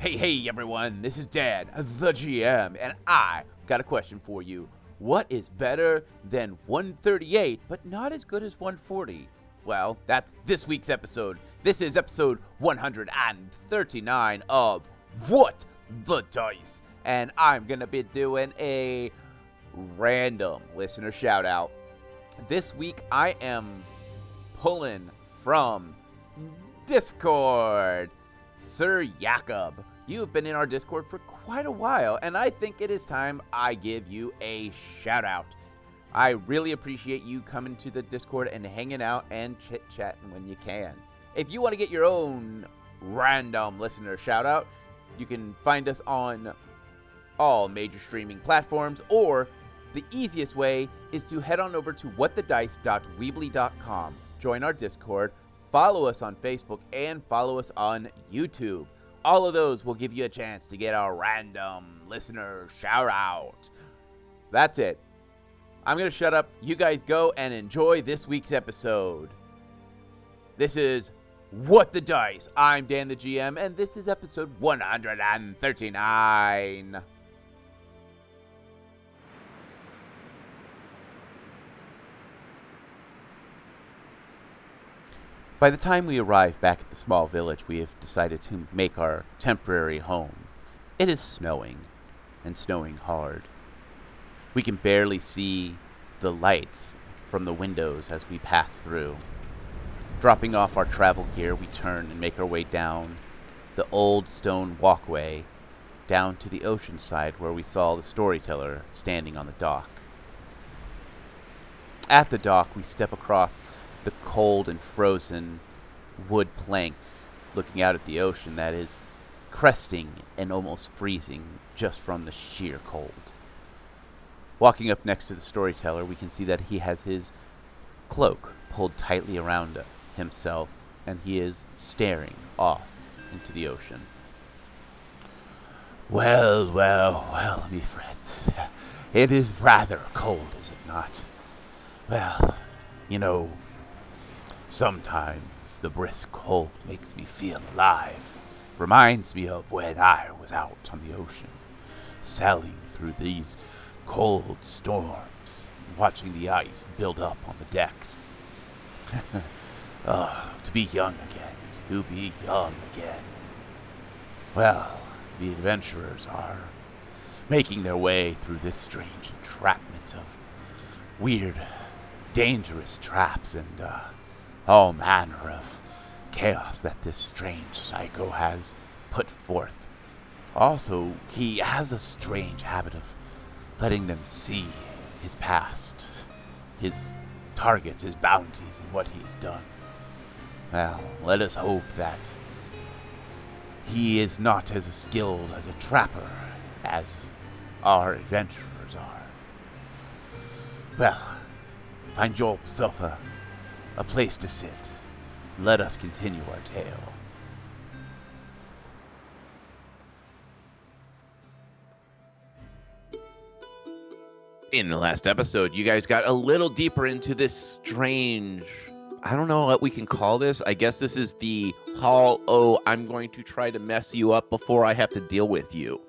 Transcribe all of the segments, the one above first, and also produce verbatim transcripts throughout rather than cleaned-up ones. Hey, hey, everyone, this is Dan, the G M, and I got a question for you. What is better than one thirty-eight, but not as good as one forty? Well, that's this week's episode. This is episode one hundred thirty-nine of What the Dice, and I'm going to be doing a random listener shout-out. This week, I am pulling from Discord. Sir Jacob, you have been in our Discord for quite a while, and I think it is time I give you a shout out. I really appreciate you coming to the Discord and hanging out and chit-chatting when you can. If you want to get your own random listener shout out, you can find us on all major streaming platforms, or the easiest way is to head on over to what the dice dot weebly dot com, join our Discord, follow us on Facebook, and follow us on YouTube. All of those will give you a chance to get a random listener shout out. That's it. I'm going to shut up. You guys go and enjoy this week's episode. This is What the Dice. I'm Dan the G M, and this is episode one hundred thirty-nine. By the time we arrive back at the small village we have decided to make our temporary home, it is snowing, and snowing hard. We can barely see the lights from the windows as we pass through. Dropping off our travel gear, we turn and make our way down the old stone walkway, down to the ocean side where we saw the storyteller standing on the dock. At the dock, we step across the cold and frozen wood planks, looking out at the ocean that is cresting and almost freezing just from the sheer cold. Walking up next to the storyteller, we can see that he has his cloak pulled tightly around himself, and he is staring off into the ocean. Well, well, well, me friends, it is rather cold, is it not? Well, you know, sometimes the brisk cold makes me feel alive. Reminds me of when I was out on the ocean, sailing through these cold storms, watching the ice build up on the decks. Oh, to be young again, to be young again. Well, the adventurers are making their way through this strange entrapment of weird, dangerous traps and, uh, all manner of chaos that this strange psycho has put forth. Also, he has a strange habit of letting them see his past, his targets, his bounties, and what he has done. Well, let us hope that he is not as skilled as a trapper as our adventurers are. Well, find yourself a A place to sit. Let us continue our tale. In the last episode, you guys got a little deeper into this strange, I don't know what we can call this. I guess this is the hall, oh, I'm going to try to mess you up before I have to deal with you.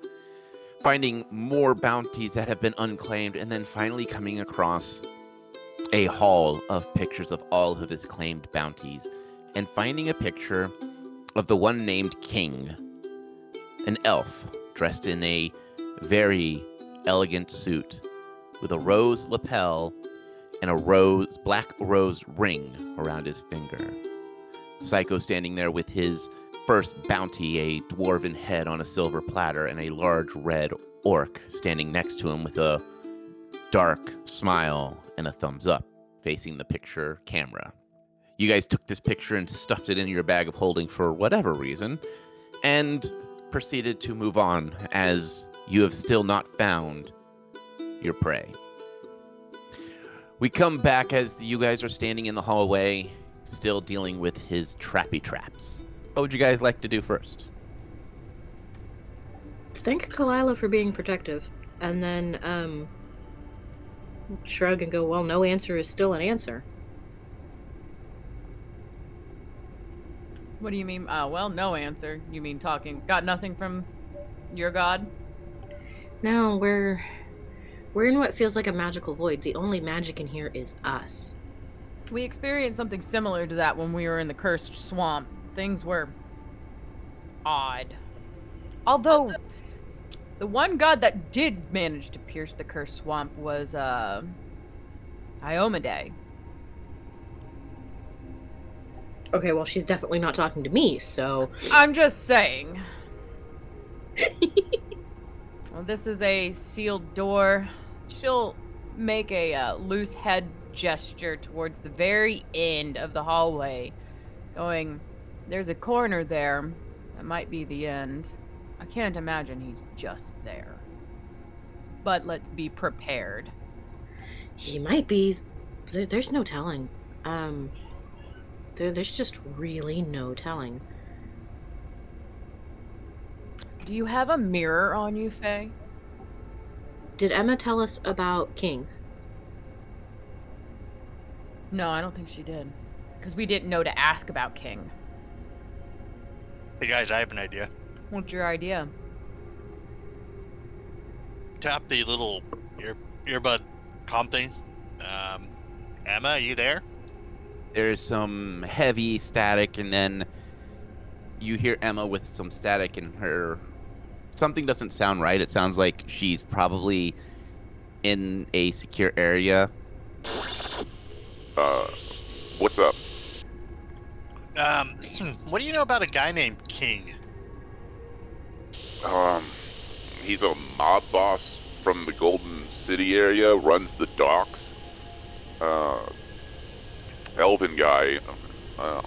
Finding more bounties that have been unclaimed, and then finally coming across a hall of pictures of all of his claimed bounties, and finding a picture of the one named King, an elf dressed in a very elegant suit with a rose lapel and a rose, black rose ring around his finger. Psycho standing there with his first bounty, a dwarven head on a silver platter, and a large red orc standing next to him with a dark smile and a thumbs up, facing the picture camera. You guys took this picture and stuffed it in your bag of holding for whatever reason, and proceeded to move on, as you have still not found your prey. We come back as you guys are standing in the hallway, still dealing with his trappy traps. What would you guys like to do first? Thank Kalila for being protective, and then, um... shrug and go, well, no answer is still an answer. What do you mean? Uh, well, no answer. You mean talking. Got nothing from your god? No, we're... We're in what feels like a magical void. The only magic in here is us. We experienced something similar to that when we were in the Cursed Swamp. Things were... odd. Although... The one god that did manage to pierce the Cursed Swamp was, uh... Iomedae. Okay, well, she's definitely not talking to me, so... I'm just saying. Well, this is a sealed door. She'll make a uh, loose head gesture towards the very end of the hallway, going, there's a corner there. That might be the end. I can't imagine he's just there. But let's be prepared. He might be. There, there's no telling. Um... There, there's just really no telling. Do you have a mirror on you, Faye? Did Emma tell us about King? No, I don't think she did. Because we didn't know to ask about King. Hey guys, I have an idea. What's your idea? Tap the little ear earbud comm thing. Um, Emma, are you there? There's some heavy static, and then you hear Emma with some static in her. Something doesn't sound right. It sounds like she's probably in a secure area. Uh, what's up? Um, what do you know about a guy named King? Um, he's a mob boss from the Golden City area, runs the docks. Uh... Elven guy, uh,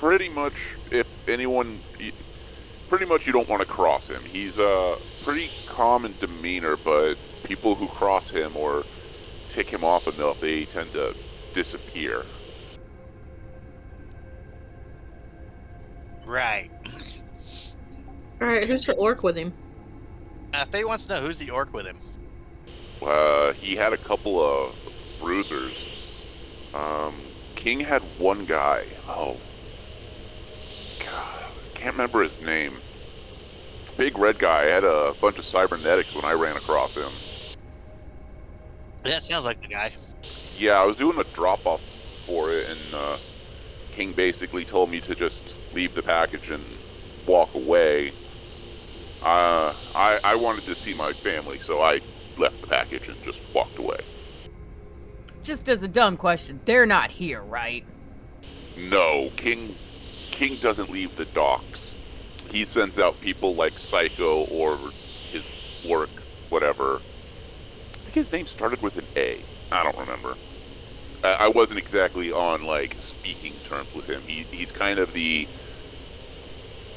pretty much if anyone, pretty much you don't want to cross him. He's a uh, pretty calm in demeanor, but people who cross him or tick him off enough, they tend to disappear. Right. All right, who's the orc with him? Uh, Faye wants to know who's the orc with him. Uh, he had a couple of bruisers. Um, King had one guy. Oh, God, can't remember his name. Big red guy. I had a bunch of cybernetics when I ran across him. That sounds like the guy. Yeah, I was doing a drop-off for it, and uh, King basically told me to just leave the package and walk away. Uh, I I wanted to see my family, so I left the package and just walked away. Just as a dumb question, they're not here, right? No, King King doesn't leave the docks. He sends out people like Psycho or his work, whatever. I think his name started with an A. I don't remember. I, I wasn't exactly on, like, speaking terms with him. He, he's kind of the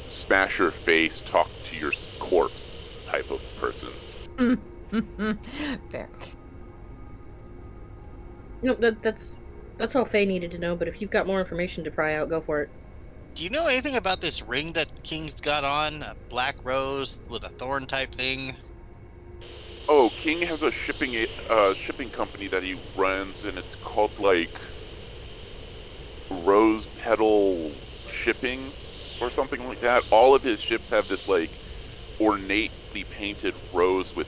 smash your face, talk to your corpse type of person. Fair. No, that, that's that's all Faye needed to know, but if you've got more information to pry out, go for it. Do you know anything about this ring that King's got on? A black rose with a thorn type thing? Oh, King has a shipping uh, shipping company that he runs, and it's called, like, Rose Petal Shipping or something like that. All of his ships have this, like, ornately painted rose with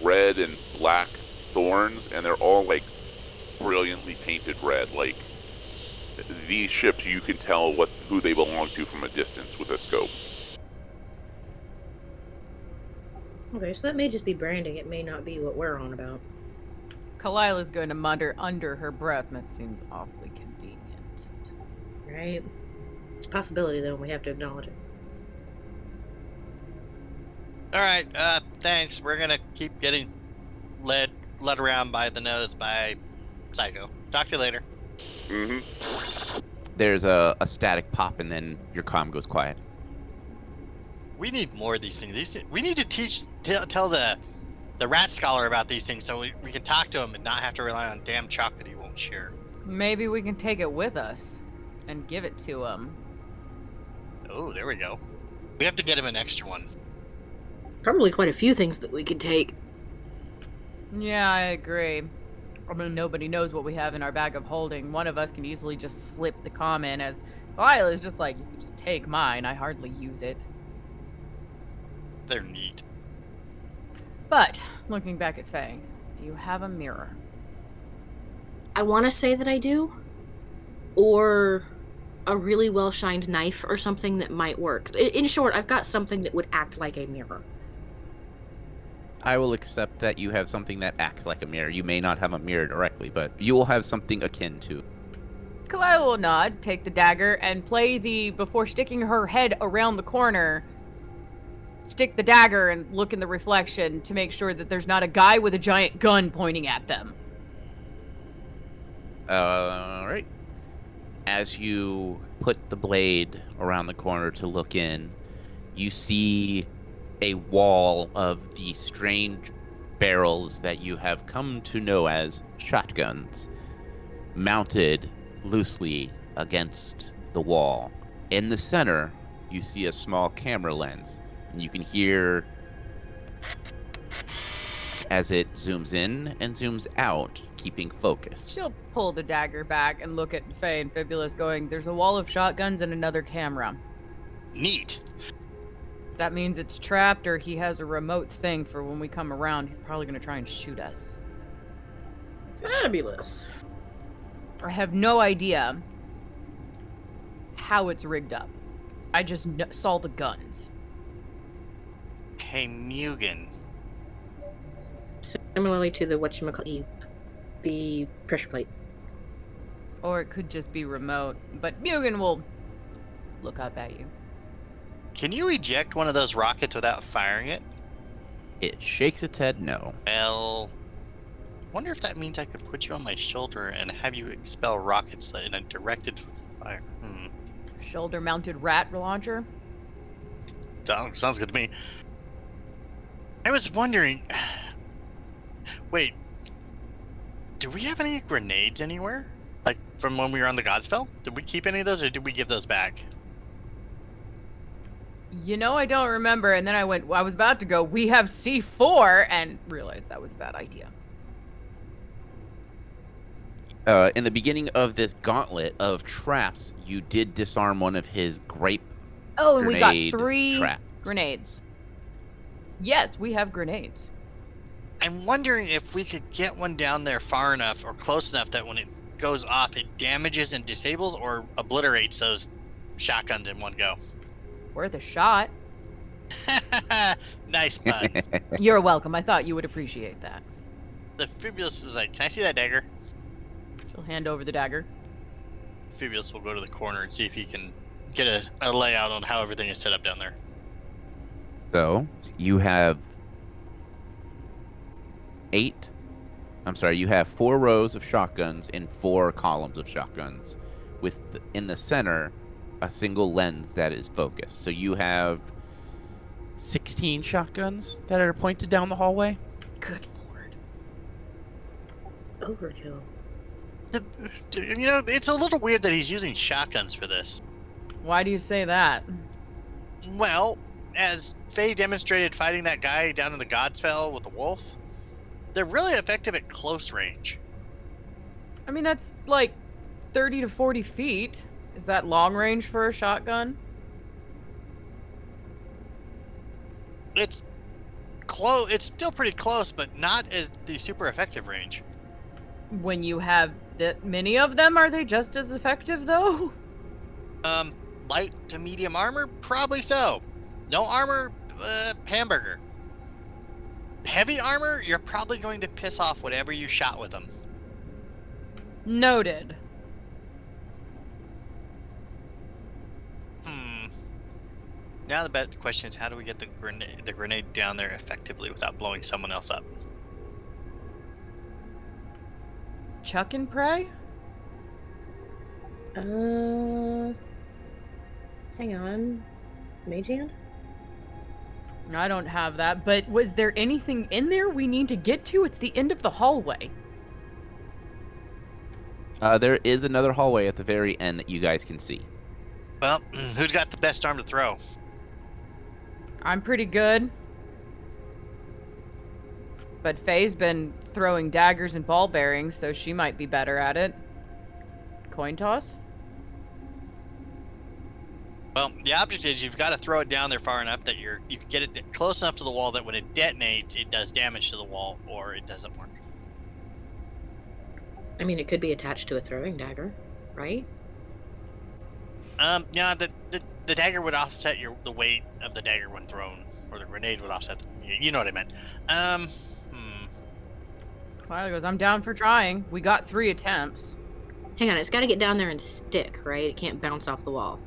red and black thorns, and they're all, like, brilliantly painted red. Like, these ships, you can tell what who they belong to from a distance with a scope. Okay, so that may just be branding. It may not be what we're on about. Kalila's going to mutter under her breath. That seems awfully convenient. Right. It's a possibility, though, and we have to acknowledge it. Alright, uh, thanks. We're gonna keep getting led, led around by the nose by Psycho. Talk to you later. Mm-hmm. There's a, a static pop, and then your comm goes quiet. We need more of these things. These, we need to teach, tell, tell the the rat scholar about these things so we, we can talk to him and not have to rely on damn chalk that he won't share. Maybe we can take it with us and give it to him. Oh, there we go. We have to get him an extra one. Probably quite a few things that we could take. Yeah, I agree. I mean, nobody knows what we have in our bag of holding. One of us can easily just slip the comm in as Lila's just like, you can just take mine. I hardly use it. They're neat. But, looking back at Faye, do you have a mirror? I want to say that I do. Or a really well-shined knife or something that might work. In short, I've got something that would act like a mirror. I will accept that you have something that acts like a mirror. You may not have a mirror directly, but you will have something akin to. Kalila will nod, take the dagger, and play the, before sticking her head around the corner, stick the dagger and look in the reflection to make sure that there's not a guy with a giant gun pointing at them. Uh, all right. As you put the blade around the corner to look in, you see a wall of the strange barrels that you have come to know as shotguns, mounted loosely against the wall. In the center, you see a small camera lens, and you can hear as it zooms in and zooms out, keeping focus. She'll pull the dagger back and look at Faye and Fibulus going, there's a wall of shotguns and another camera. Neat. That means it's trapped, or he has a remote thing for when we come around. He's probably going to try and shoot us. Fabulous. I have no idea how it's rigged up. I just n- saw the guns. Hey, Mugen. Similarly to the whatchamacallit, the pressure plate. Or it could just be remote, but Mugen will look up at you. Can you eject one of those rockets without firing it? It shakes its head no. Well, I wonder if that means I could put you on my shoulder and have you expel rockets in a directed fire. Hmm. Shoulder-mounted rat launcher? Sounds, sounds good to me. I was wondering... Wait. Do we have any grenades anywhere? Like, from when we were on the Godspell? Did we keep any of those, or did we give those back? You know, I don't remember, and then I went, well, I was about to go, we have C four, and realized that was a bad idea. Uh, in the beginning of this gauntlet of traps, you did disarm one of his grape Oh, and we got three traps. Grenades. Yes, we have grenades. I'm wondering if we could get one down there far enough or close enough that when it goes off, it damages and disables or obliterates those shotguns in one go. Worth a shot. Nice pun. You're welcome. I thought you would appreciate that. The Fibulus is like, can I see that dagger? She'll hand over the dagger. Fibulus will go to the corner and see if he can get a, a layout on how everything is set up down there. So, you have eight. I'm sorry, you have four rows of shotguns and four columns of shotguns. With the, in the center, a single lens that is focused. So you have sixteen shotguns that are pointed down the hallway. Good lord. Overkill. The, you know, it's a little weird that he's using shotguns for this. Why do you say that? Well, as Faye demonstrated fighting that guy down in the Godspell with the wolf, they're really effective at close range. I mean, that's like thirty to forty feet. Is that long range for a shotgun? It's close. It's still pretty close, but not as the super effective range. When you have that many of them, are they just as effective though? Um, light to medium armor, probably so. No armor, uh, hamburger. Heavy armor, you're probably going to piss off whatever you shot with them. Noted. Now the best question is, how do we get the grenade, the grenade down there effectively without blowing someone else up? Chuck and pray? Uh, hang on. Mage hand? I don't have that, but was there anything in there we need to get to? It's the end of the hallway. Uh, there is another hallway at the very end that you guys can see. Well, who's got the best arm to throw? I'm pretty good. But Faye's been throwing daggers and ball bearings, so she might be better at it. Coin toss? Well, the object is you've got to throw it down there far enough that you're you can get it close enough to the wall that when it detonates, it does damage to the wall, or it doesn't work. I mean, it could be attached to a throwing dagger, right? Um, yeah, the the, the dagger would offset your the weight of the dagger when thrown, or the grenade would offset. The, you know what I meant. Um, hmm. Kyler goes, I'm down for trying. We got three attempts. Hang on, it's got to get down there and stick, right? It can't bounce off the wall.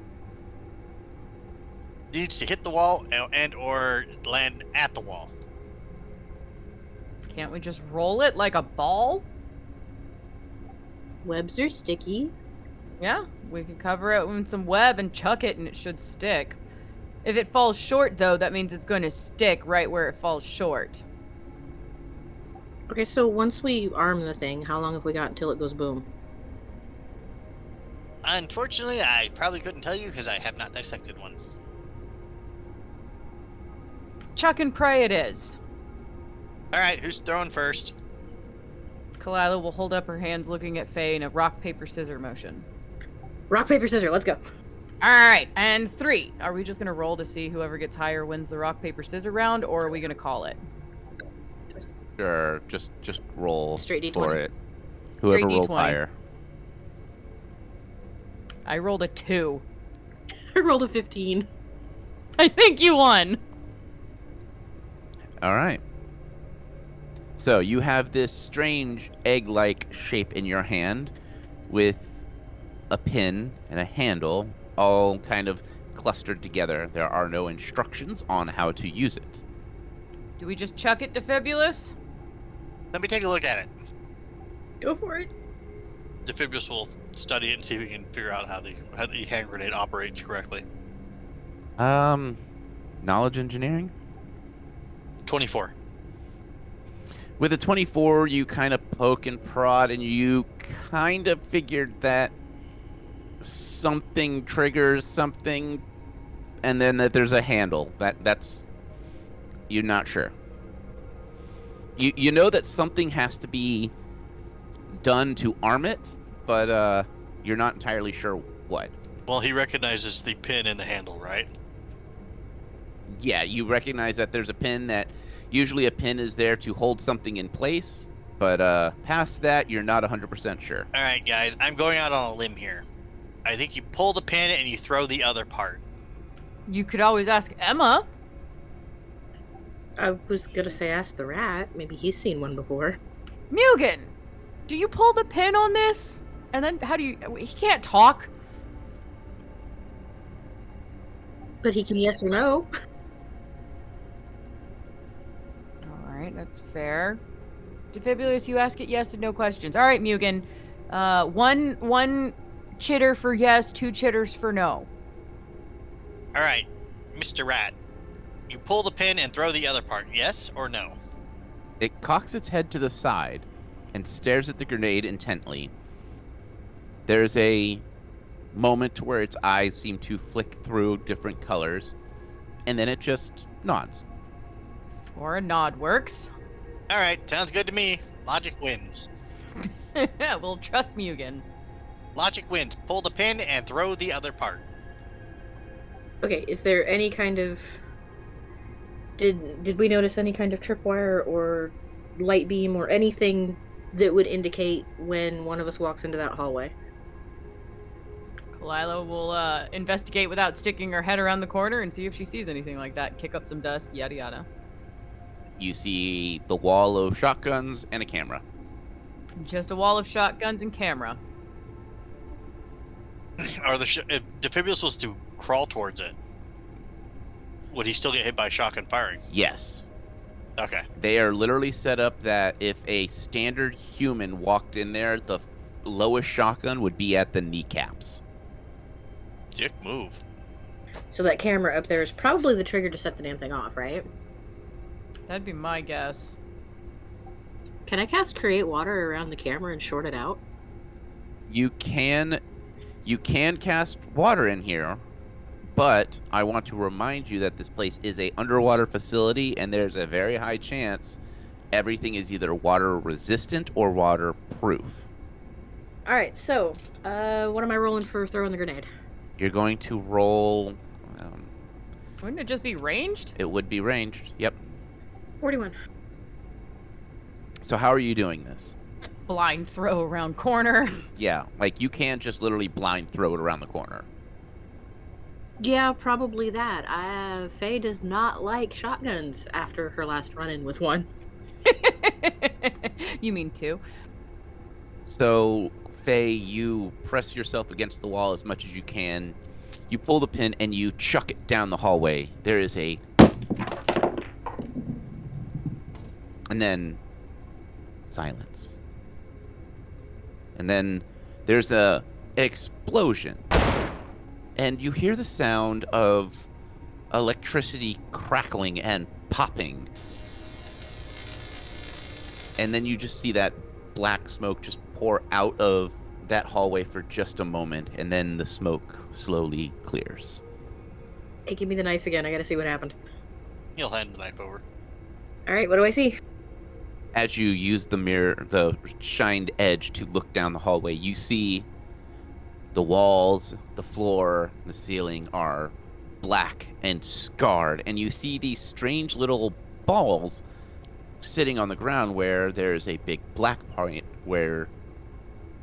It needs to hit the wall and or land at the wall. Can't we just roll it like a ball? Webs are sticky. Yeah, we could cover it with some web and chuck it and it should stick. If it falls short, though, that means it's going to stick right where it falls short. Okay, so once we arm the thing, how long have we got until it goes boom? Unfortunately, I probably couldn't tell you because I have not dissected one. Chuck and pray it is. All right, who's throwing first? Kalila will hold up her hands looking at Faye in a rock, paper, scissor motion. Rock, paper, scissor, let's go. All right, and three. Are we just going to roll to see whoever gets higher wins the rock, paper, scissor round, or are we going to call it? Sure, just just roll straight D twenty. For it. Whoever straight rolls D twenty. Higher. I rolled a two. I rolled a fifteen. I think you won. All right. So you have this strange egg-like shape in your hand with a pin and a handle all kind of clustered together. There are no instructions on how to use it. Do we just chuck it to Fibulus? Let me take a look at it. Go for it. Defibulus will study it and see if we can figure out how the, how the hand grenade operates correctly. Um, knowledge engineering? twenty-four. With a twenty-four, you kind of poke and prod, and you kind of figured that something triggers something, and then that there's a handle. That that's you're not sure. You you know that something has to be done to arm it, but uh, you're not entirely sure what. Well, he recognizes the pin and the handle, right? Yeah, you recognize that there's a pin that. Usually a pin is there to hold something in place, but uh, past that, you're not one hundred percent sure. All right, guys, I'm going out on a limb here. I think you pull the pin and you throw the other part. You could always ask Emma. I was going to say ask the rat. Maybe he's seen one before. Mugen, do you pull the pin on this? And then how do you... He can't talk. But he can yes or no. Alright, that's fair. Defibulus, you ask it yes and no questions. Alright, Mugen. Uh, one one chitter for yes, two chitters for no. Alright, Mister Rat. You pull the pin and throw the other part, yes or no? It cocks its head to the side and stares at the grenade intently. There's a moment where its eyes seem to flick through different colors, and then it just nods. Or a nod works. All right, sounds good to me. Logic wins. We'll trust Mugen. Logic wins. Pull the pin and throw the other part. Okay, is there any kind of... Did did we notice any kind of tripwire or light beam or anything that would indicate when one of us walks into that hallway? Kalila will uh, investigate without sticking her head around the corner and see if she sees anything like that. Kick up some dust, yada yada. You see the wall of shotguns and a camera. Just a wall of shotguns and camera. Are the sh- if Defibulus was to crawl towards it, would he still get hit by shotgun firing? Yes. Okay. They are literally set up that if a standard human walked in there, the f- lowest shotgun would be at the kneecaps. Dick move. So that camera up there is probably the trigger to set the damn thing off, right? That'd be my guess. Can I cast Create Water around the camera and short it out? You can, you can cast water in here, but I want to remind you that this place is an underwater facility and there's a very high chance everything is either water resistant or waterproof. All right, so uh, what am I rolling for throwing the grenade? You're going to roll... Um, Wouldn't it just be ranged? It would be ranged, yep. forty-one. So how are you doing this? Blind throw around corner. Yeah, like you can't just literally blind throw it around the corner. Yeah, probably that. Uh, Faye does not like shotguns after her last run-in with one. You mean two? So, Faye, you press yourself against the wall as much as you can. You pull the pin and you chuck it down the hallway. There is a... And then... silence. And then there's a explosion. And you hear the sound of electricity crackling and popping. And then you just see that black smoke just pour out of that hallway for just a moment. And then the smoke slowly clears. Hey, give me the knife again. I gotta see what happened. He'll hand the knife over. All right, what do I see? As you use the mirror, the shined edge to look down the hallway, you see... the walls, the floor, the ceiling are black and scarred, and you see these strange little balls sitting on the ground where there's a big black point where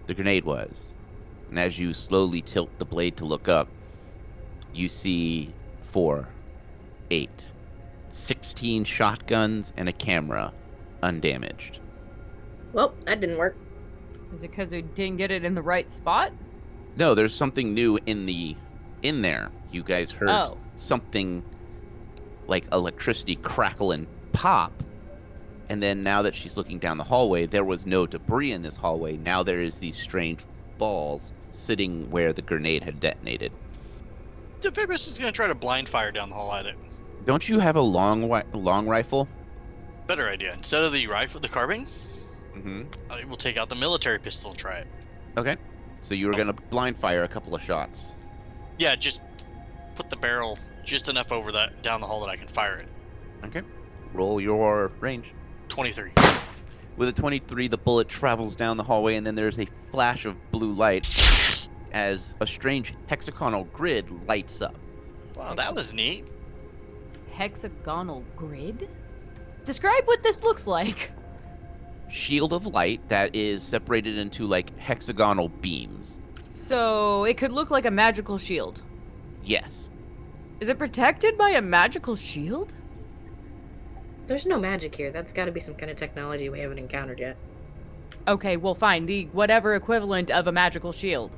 the grenade was. And as you slowly tilt the blade to look up, you see four, eight, sixteen shotguns and a camera undamaged. Well, that didn't work. Is it because they didn't get it in the right spot? No, there's something new in the, in there. You guys heard oh. something like electricity crackle and pop. And then now that she's looking down the hallway, there was no debris in this hallway. Now there is these strange balls sitting where the grenade had detonated. The Papyrus is going to try to blind fire down the hall at it. Don't you have a long long rifle? Better idea. Instead of the rifle, the carbine, mm-hmm. I will take out the military pistol and try it. Okay. So you were going to blind fire a couple of shots. Yeah, just put the barrel just enough over that down the hall that I can fire it. Okay. Roll your range. twenty-three. With a twenty-three, the bullet travels down the hallway, and then there's a flash of blue light as a strange hexagonal grid lights up. Wow, that was neat. Hexagonal grid? Describe what this looks like. Shield of light that is separated into like hexagonal beams. So it could look like a magical shield. Yes. Is it protected by a magical shield? There's no magic here. That's got to be some kind of technology we haven't encountered yet. Okay, well fine. The whatever equivalent of a magical shield.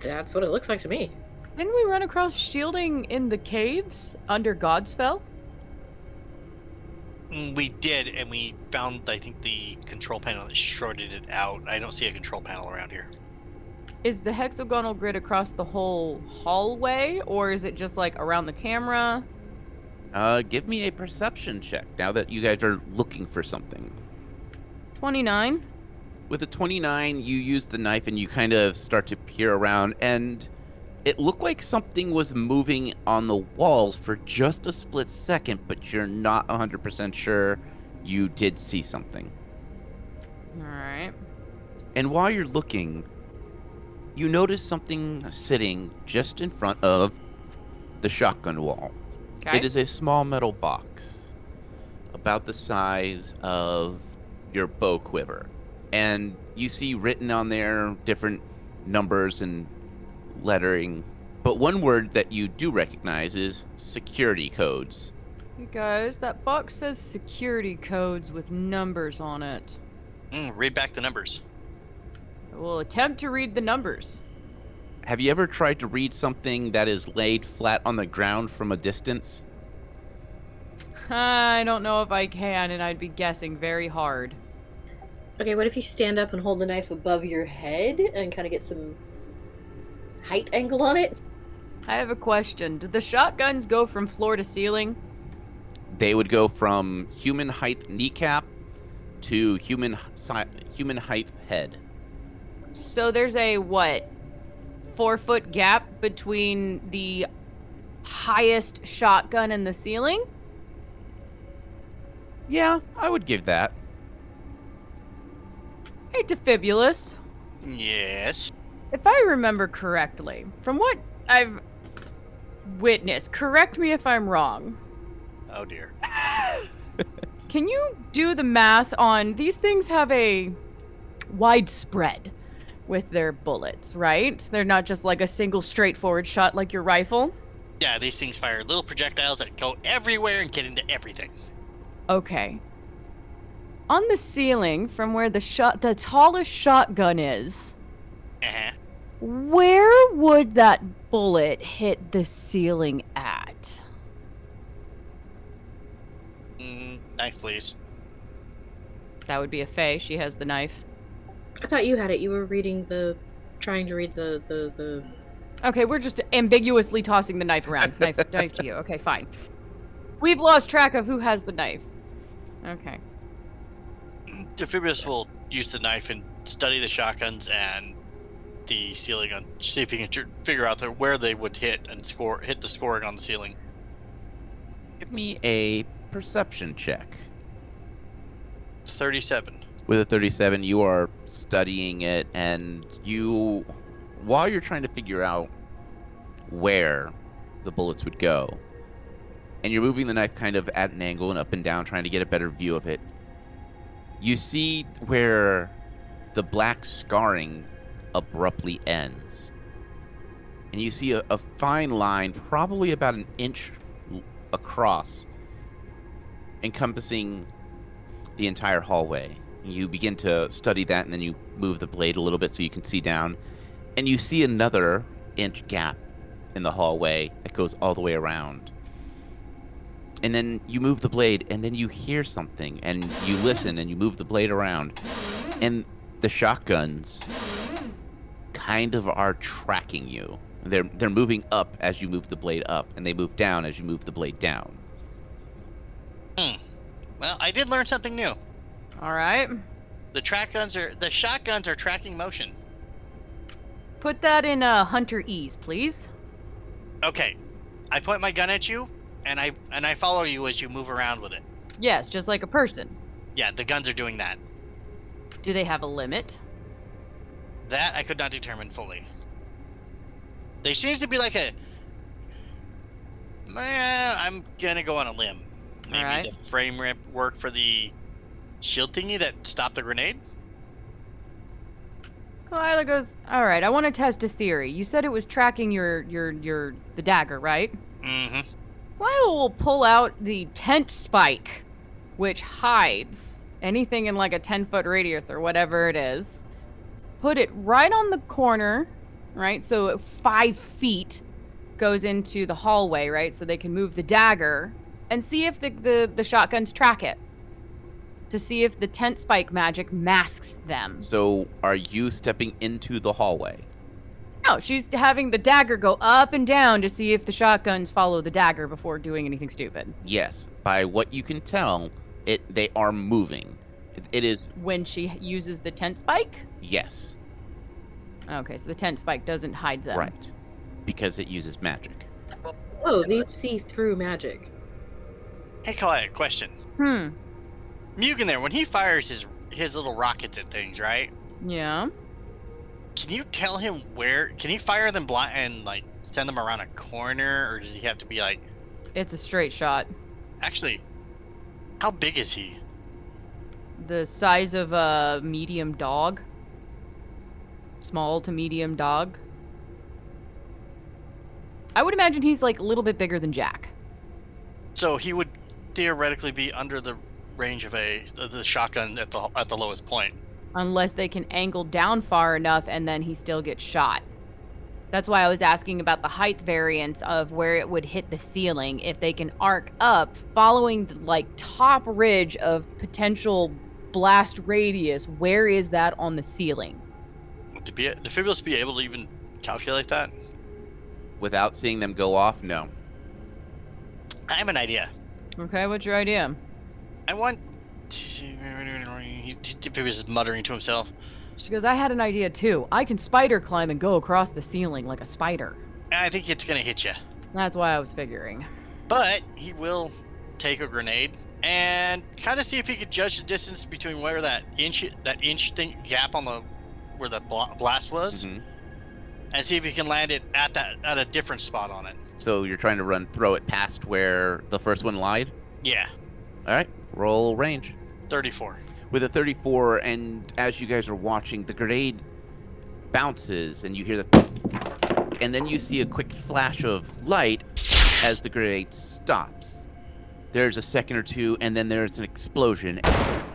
That's what it looks like to me. Didn't we run across shielding in the caves under Godspell? We did, and we found, I think, the control panel that shorted it out. I don't see a control panel around here. Is the hexagonal grid across the whole hallway, or is it just, like, around the camera? Uh, give me a perception check, now that you guys are looking for something. twenty-nine. With a twenty-nine, you use the knife, and you kind of start to peer around, and it looked like something was moving on the walls for just a split second, but you're not one hundred percent sure you did see something. All right. And while you're looking, you notice something sitting just in front of the shotgun wall. Okay. It is a small metal box about the size of your bow quiver. And you see written on there different numbers and lettering, but one word that you do recognize is security codes. You guys, that box says security codes with numbers on it. Mm, read back the numbers. We'll attempt to read the numbers. Have you ever tried to read something that is laid flat on the ground from a distance? I don't know if I can, and I'd be guessing very hard. Okay, what if you stand up and hold the knife above your head and kind of get some height angle on it? I have a question. Did the shotguns go from floor to ceiling? They would go from human height kneecap to human human height head. So there's a, what, four foot gap between the highest shotgun and the ceiling? Yeah, I would give that. Hey, Defibulus. Yes? If I remember correctly, from what I've witnessed. Correct me if I'm wrong. Oh dear. Can you do the math on these things have a widespread with their bullets, right? They're not just like a single straightforward shot like your rifle. Yeah, these things fire little projectiles that go everywhere and get into everything. Okay. On the ceiling from where the shot the tallest shotgun is. Uh-huh. Where would that bullet hit the ceiling at? Mm, knife, please. That would be a Fae. She has the knife. I thought you had it. You were reading the... Trying to read the... the, the... Okay, we're just ambiguously tossing the knife around. Knife, knife to you. Okay, fine. We've lost track of who has the knife. Okay. Defibrius will use the knife and study the shotguns and the ceiling on... See if he can figure out where they would hit and score. Hit the scoring on the ceiling. Give me a... perception check. thirty-seven. With a thirty-seven, you are studying it, and you, while you're trying to figure out where the bullets would go, and you're moving the knife kind of at an angle and up and down, trying to get a better view of it, you see where the black scarring abruptly ends. And you see a, a fine line, probably about an inch across, encompassing the entire hallway. You begin to study that, and then you move the blade a little bit so you can see down, and you see another inch gap in the hallway that goes all the way around. And then you move the blade, and then you hear something, and you listen, and you move the blade around, and the shotguns kind of are tracking you. They're they're moving up as you move the blade up, and they move down as you move the blade down. Hmm. Well, I did learn something new. All right. The track guns are the shotguns are tracking motion. Put that in a uh, hunter ease, please. Okay. I point my gun at you, and I and I follow you as you move around with it. Yes, just like a person. Yeah, the guns are doing that. Do they have a limit? That I could not determine fully. They seem to be like a. Eh, I'm gonna go on a limb. Maybe right. The frame ramp work for the shield thingy that stopped the grenade? Kalila goes, all right, I want to test a theory. You said it was tracking your, your, your, the dagger, right? Mm-hmm. Kalila will pull out the tent spike, which hides anything in like a ten-foot radius or whatever it is. Put it right on the corner, right? So five feet goes into the hallway, right? So they can move the dagger. And see if the, the, the shotguns track it. To see if the tent spike magic masks them. So are you stepping into the hallway? No, she's having the dagger go up and down to see if the shotguns follow the dagger before doing anything stupid. Yes. By what you can tell, it they are moving. It, it is... When she uses the tent spike? Yes. Okay, so the tent spike doesn't hide them. Right. Because it uses magic. Oh, these see-through magic. Hey, Kalaya, question. Hmm. Mugen there, when he fires his his little rockets at things, right? Yeah. Can you tell him where... Can he fire them blind and, like, send them around a corner? Or does he have to be, like... It's a straight shot. Actually, how big is he? The size of a medium dog. Small to medium dog. I would imagine he's, like, a little bit bigger than Jack. So he would... theoretically be under the range of a the, the shotgun at the at the lowest point, unless they can angle down far enough, and then he still gets shot. That's why I was asking about the height variance of where it would hit the ceiling. If they can arc up, following the like top ridge of potential blast radius, where is that on the ceiling? To be to Fibulus be able to even calculate that without seeing them go off? No. I have an idea. Okay, what's your idea? I want... He was muttering to himself. She goes, I had an idea too. I can spider climb and go across the ceiling like a spider. I think it's going to hit you. That's why I was figuring. But he will take a grenade and kind of see if he could judge the distance between where that inch that inch thing gap on the... where the blast was. Mm-hmm. and see if you can land it at that at a different spot on it. So you're trying to run, throw it past where the first one lied? Yeah. All right, roll range. thirty-four. With a thirty-four, and as you guys are watching, the grenade bounces, and you hear the... And then you see a quick flash of light as the grenade stops. There's a second or two, and then there's an explosion,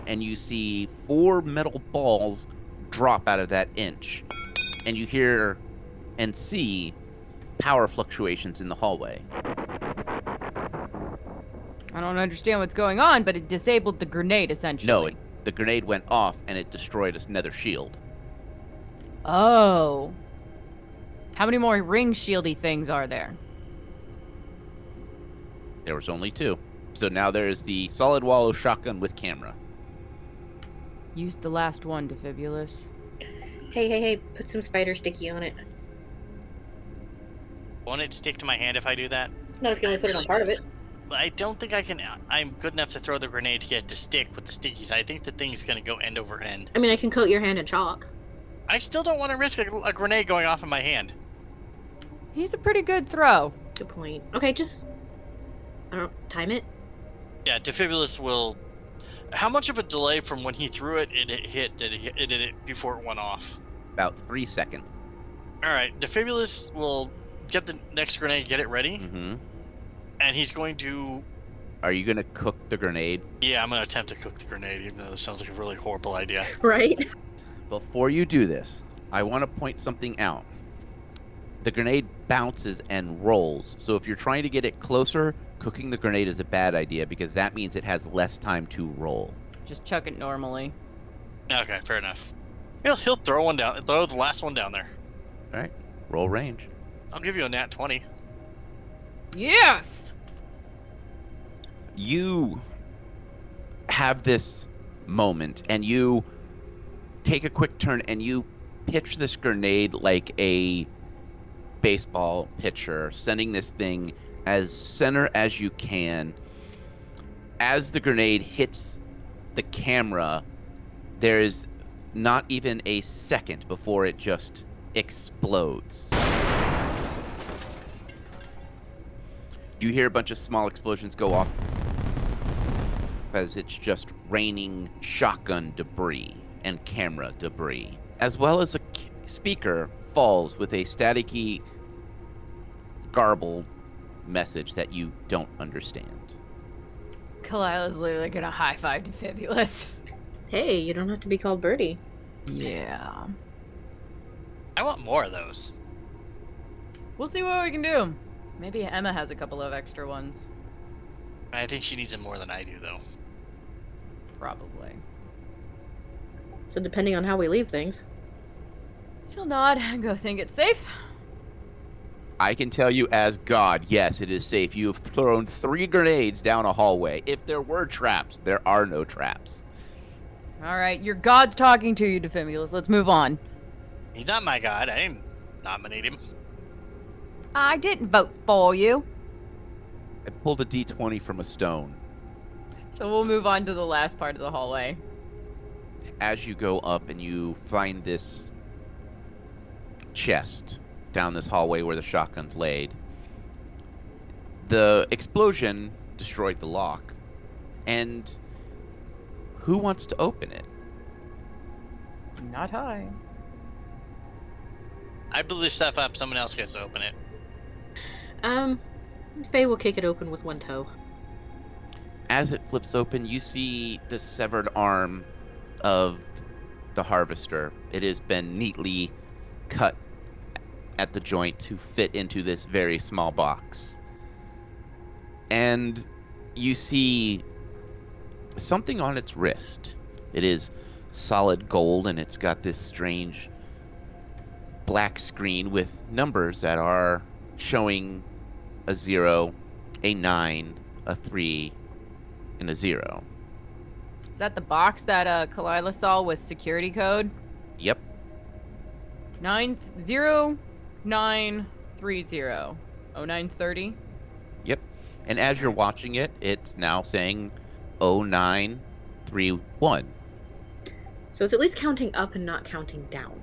and you see four metal balls drop out of that inch. And you hear and see power fluctuations in the hallway. I don't understand what's going on, but it disabled the grenade, essentially. No, it, the grenade went off, and it destroyed its nether shield. Oh. How many more ring shieldy things are there? There was only two. So now there is the solid wallow shotgun with camera. Use the last one, Defibulus. Hey, hey, hey, put some spider sticky on it. Won't it stick to my hand if I do that? Not if you only put it on part of it. I don't think I can... I'm good enough to throw the grenade to get it to stick with the stickies. I think the thing's going to go end over end. I mean, I can coat your hand in chalk. I still don't want to risk a, a grenade going off in my hand. He's a pretty good throw. Good point. Okay, just... I don't... Time it? Yeah, Defibulus will... How much of a delay from when he threw it and it hit did it, it, it, it before it went off? About three seconds. All right, Defibulus will get the next grenade, get it ready. Mm-hmm. And he's going to... Are you going to cook the grenade? Yeah, I'm going to attempt to cook the grenade, even though this sounds like a really horrible idea. Right? Before you do this, I want to point something out. The grenade bounces and rolls. So if you're trying to get it closer, cooking the grenade is a bad idea, because that means it has less time to roll. Just chuck it normally. Okay, fair enough. He'll, he'll throw one down. Throw the last one down there. All right. Roll range. I'll give you a nat twenty. Yes! You have this moment, and you take a quick turn, and you pitch this grenade like a baseball pitcher, sending this thing as center as you can. As the grenade hits the camera, there is not even a second before it just explodes. You hear a bunch of small explosions go off as it's just raining shotgun debris and camera debris, as well as a speaker falls with a staticky garbled message that you don't understand. Kalila's literally gonna high-five Defibulus. Hey, you don't have to be called Birdie. Yeah. I want more of those. We'll see what we can do. Maybe Emma has a couple of extra ones. I think she needs them more than I do, though. Probably. So depending on how we leave things. She'll nod and go think it's safe. I can tell you as God, yes, it is safe. You have thrown three grenades down a hallway. If there were traps, there are no traps. All right, your God's talking to you, Defibulus. Let's move on. He's not my God. I didn't nominate him. I didn't vote for you. I pulled a d twenty from a stone. So we'll move on to the last part of the hallway. As you go up and you find this chest down this hallway where the shotgun's laid, the explosion destroyed the lock. And who wants to open it? Not I. I blew this stuff up. Someone else gets to open it. Um... Faye will kick it open with one toe. As it flips open, you see the severed arm of the harvester. It has been neatly cut at the joint to fit into this very small box. And you see something on its wrist. It is solid gold, and it's got this strange black screen with numbers that are showing... a zero, a nine, a three, and a zero. Is that the box that uh, Kalila saw with security code? Yep. Nine, th- zero, nine, three, zero. Oh, nine, thirty? Yep. And as you're watching it, it's now saying oh, nine, three, one. So it's at least counting up and not counting down.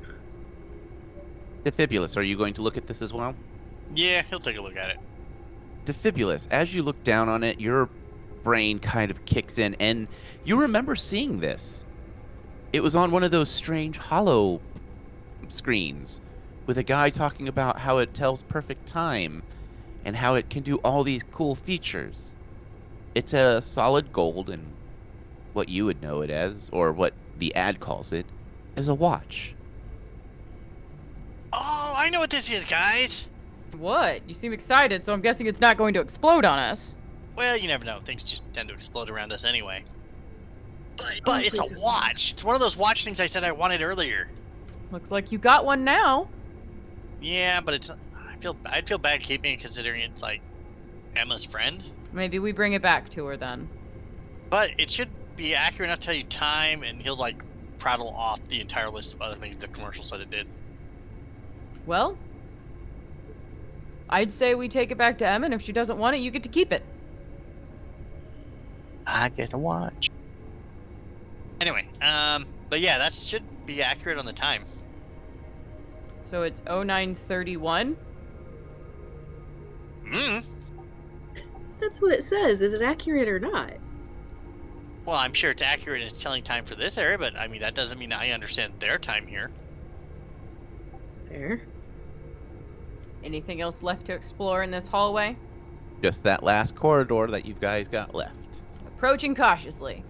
Defibulus, are you going to look at this as well? Yeah, he'll take a look at it. Defibulus, as you look down on it, your brain kind of kicks in, and you remember seeing this. It was on one of those strange hollow screens with a guy talking about how it tells perfect time and how it can do all these cool features. It's a solid gold, and what you would know it as, or what the ad calls it, is a watch. Oh, I know what this is, guys! What? You seem excited, so I'm guessing it's not going to explode on us. Well, you never know. Things just tend to explode around us anyway. But, but it's a watch. It's one of those watch things I said I wanted earlier. Looks like you got one now. Yeah, but it's... I feel, I'd feel bad keeping it considering it's, like, Emma's friend. Maybe we bring it back to her, then. But it should be accurate enough to tell you time, and he'll, like, prattle off the entire list of other things the commercial said it did. Well, I'd say we take it back to Emma, and if she doesn't want it, you get to keep it. I get to watch. Anyway, um, but yeah, that should be accurate on the time. So it's oh nine thirty-one? Mm. That's what it says. Is it accurate or not? Well, I'm sure it's accurate and it's telling time for this area, but I mean, that doesn't mean I understand their time here. Fair. Anything else left to explore in this hallway? Just that last corridor that you guys got left. Approaching cautiously.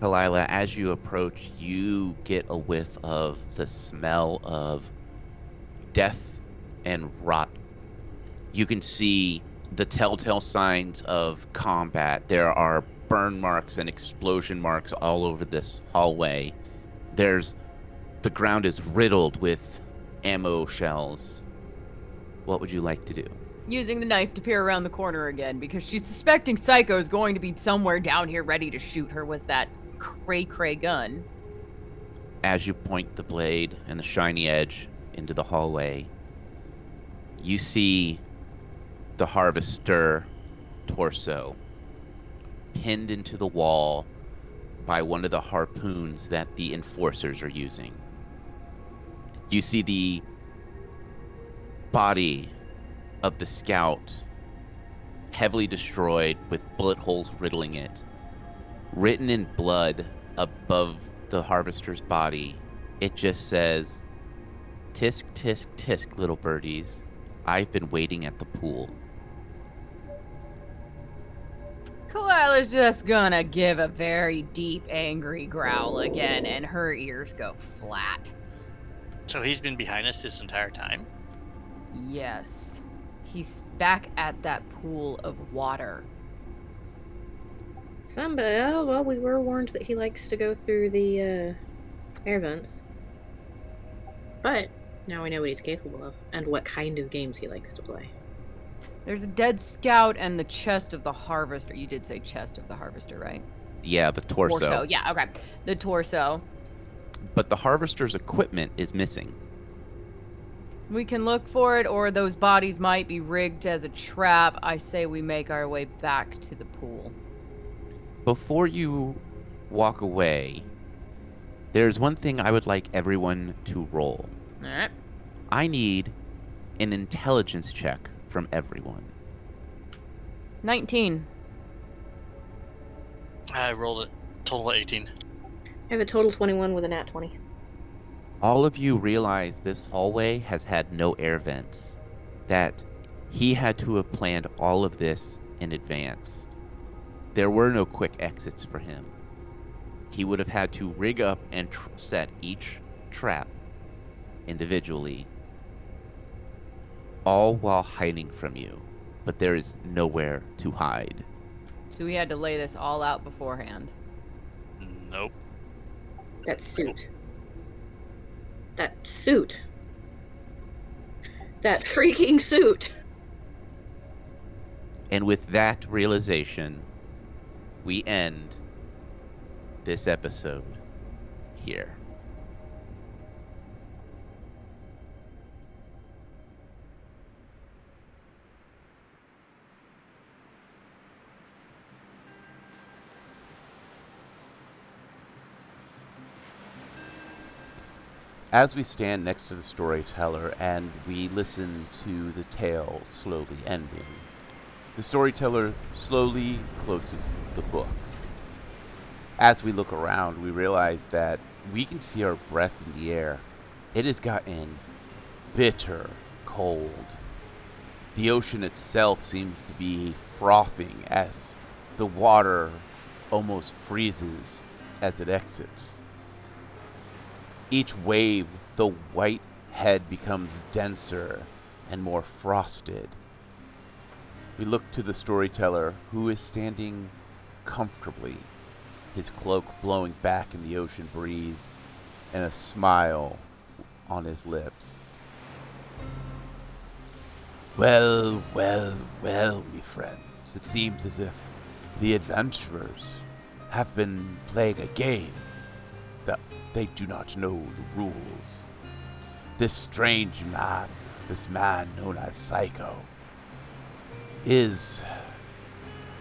Kalila, as you approach, you get a whiff of the smell of death and rot. You can see the telltale signs of combat. There are burn marks and explosion marks all over this hallway. There's... The ground is riddled with ammo shells. What would you like to do? Using the knife to peer around the corner again, because she's suspecting Psycho is going to be somewhere down here ready to shoot her with that cray-cray gun. As you point the blade and the shiny edge into the hallway, you see the Harvester torso pinned into the wall by one of the harpoons that the enforcers are using. You see the body of the scout, heavily destroyed with bullet holes riddling it. Written in blood above the Harvester's body, it just says, "Tisk, tisk, tisk, little birdies. I've been waiting at the pool." Kalila's just gonna give a very deep, angry growl again, and her ears go flat. So he's been behind us this entire time? Yes. He's back at that pool of water. Somebody, oh, well, we were warned that he likes to go through the uh, air vents. But now we know what he's capable of and what kind of games he likes to play. There's a dead scout and the chest of the Harvester. You did say chest of the Harvester, right? Yeah, the torso. Torso, yeah, okay. The torso. But the Harvester's equipment is missing. We can look for it, or those bodies might be rigged as a trap. I say we make our way back to the pool. Before you walk away, there's one thing I would like everyone to roll. All right. I need an intelligence check from everyone. nineteen. I rolled a total of eighteen. I have a total twenty-one with a nat twenty. All of you realize this hallway has had no air vents. That he had to have planned all of this in advance. There were no quick exits for him. He would have had to rig up and tr- set each trap individually, all while hiding from you, but there is nowhere to hide. So we had to lay this all out beforehand. Nope. That suit. That suit. That freaking suit. And with that realization, we end this episode here. As we stand next to the storyteller and we listen to the tale slowly ending, the storyteller slowly closes the book. As we look around, we realize that we can see our breath in the air. It has gotten bitter cold. The ocean itself seems to be frothing as the water almost freezes as it exits. Each wave, the white head becomes denser and more frosted. We look to the storyteller, who is standing comfortably, his cloak blowing back in the ocean breeze and a smile on his lips. Well, well, well, me friends, it seems as if the adventurers have been playing a game that they do not know the rules. This strange man, this man known as Pycho, is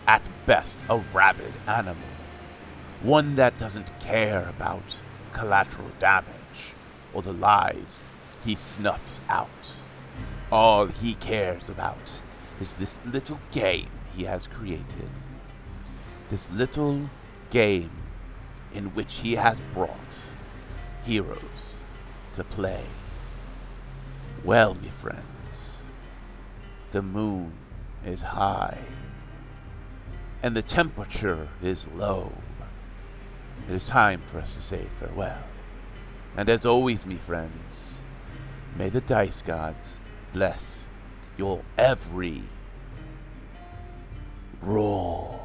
at best a rabid animal, one that doesn't care about collateral damage or the lives he snuffs out. All he cares about is this little game he has created, this little game in which he has brought heroes to play. Well, me friends, the moon is high, and the temperature is low. It is time for us to say farewell. And as always, me friends, may the dice gods bless your every roll.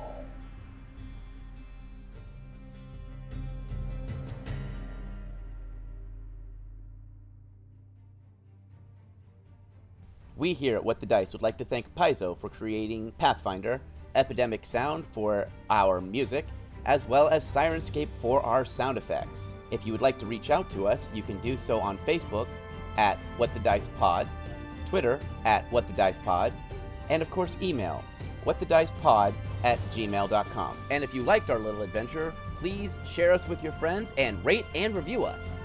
We here at What the Dice would like to thank Paizo for creating Pathfinder, Epidemic Sound for our music, as well as Sirenscape for our sound effects. If you would like to reach out to us, you can do so on Facebook at What the Dice Pod, Twitter at What the Dice Pod, and of course email whatthedicepod at gmail dot com. And if you liked our little adventure, please share us with your friends and rate and review us.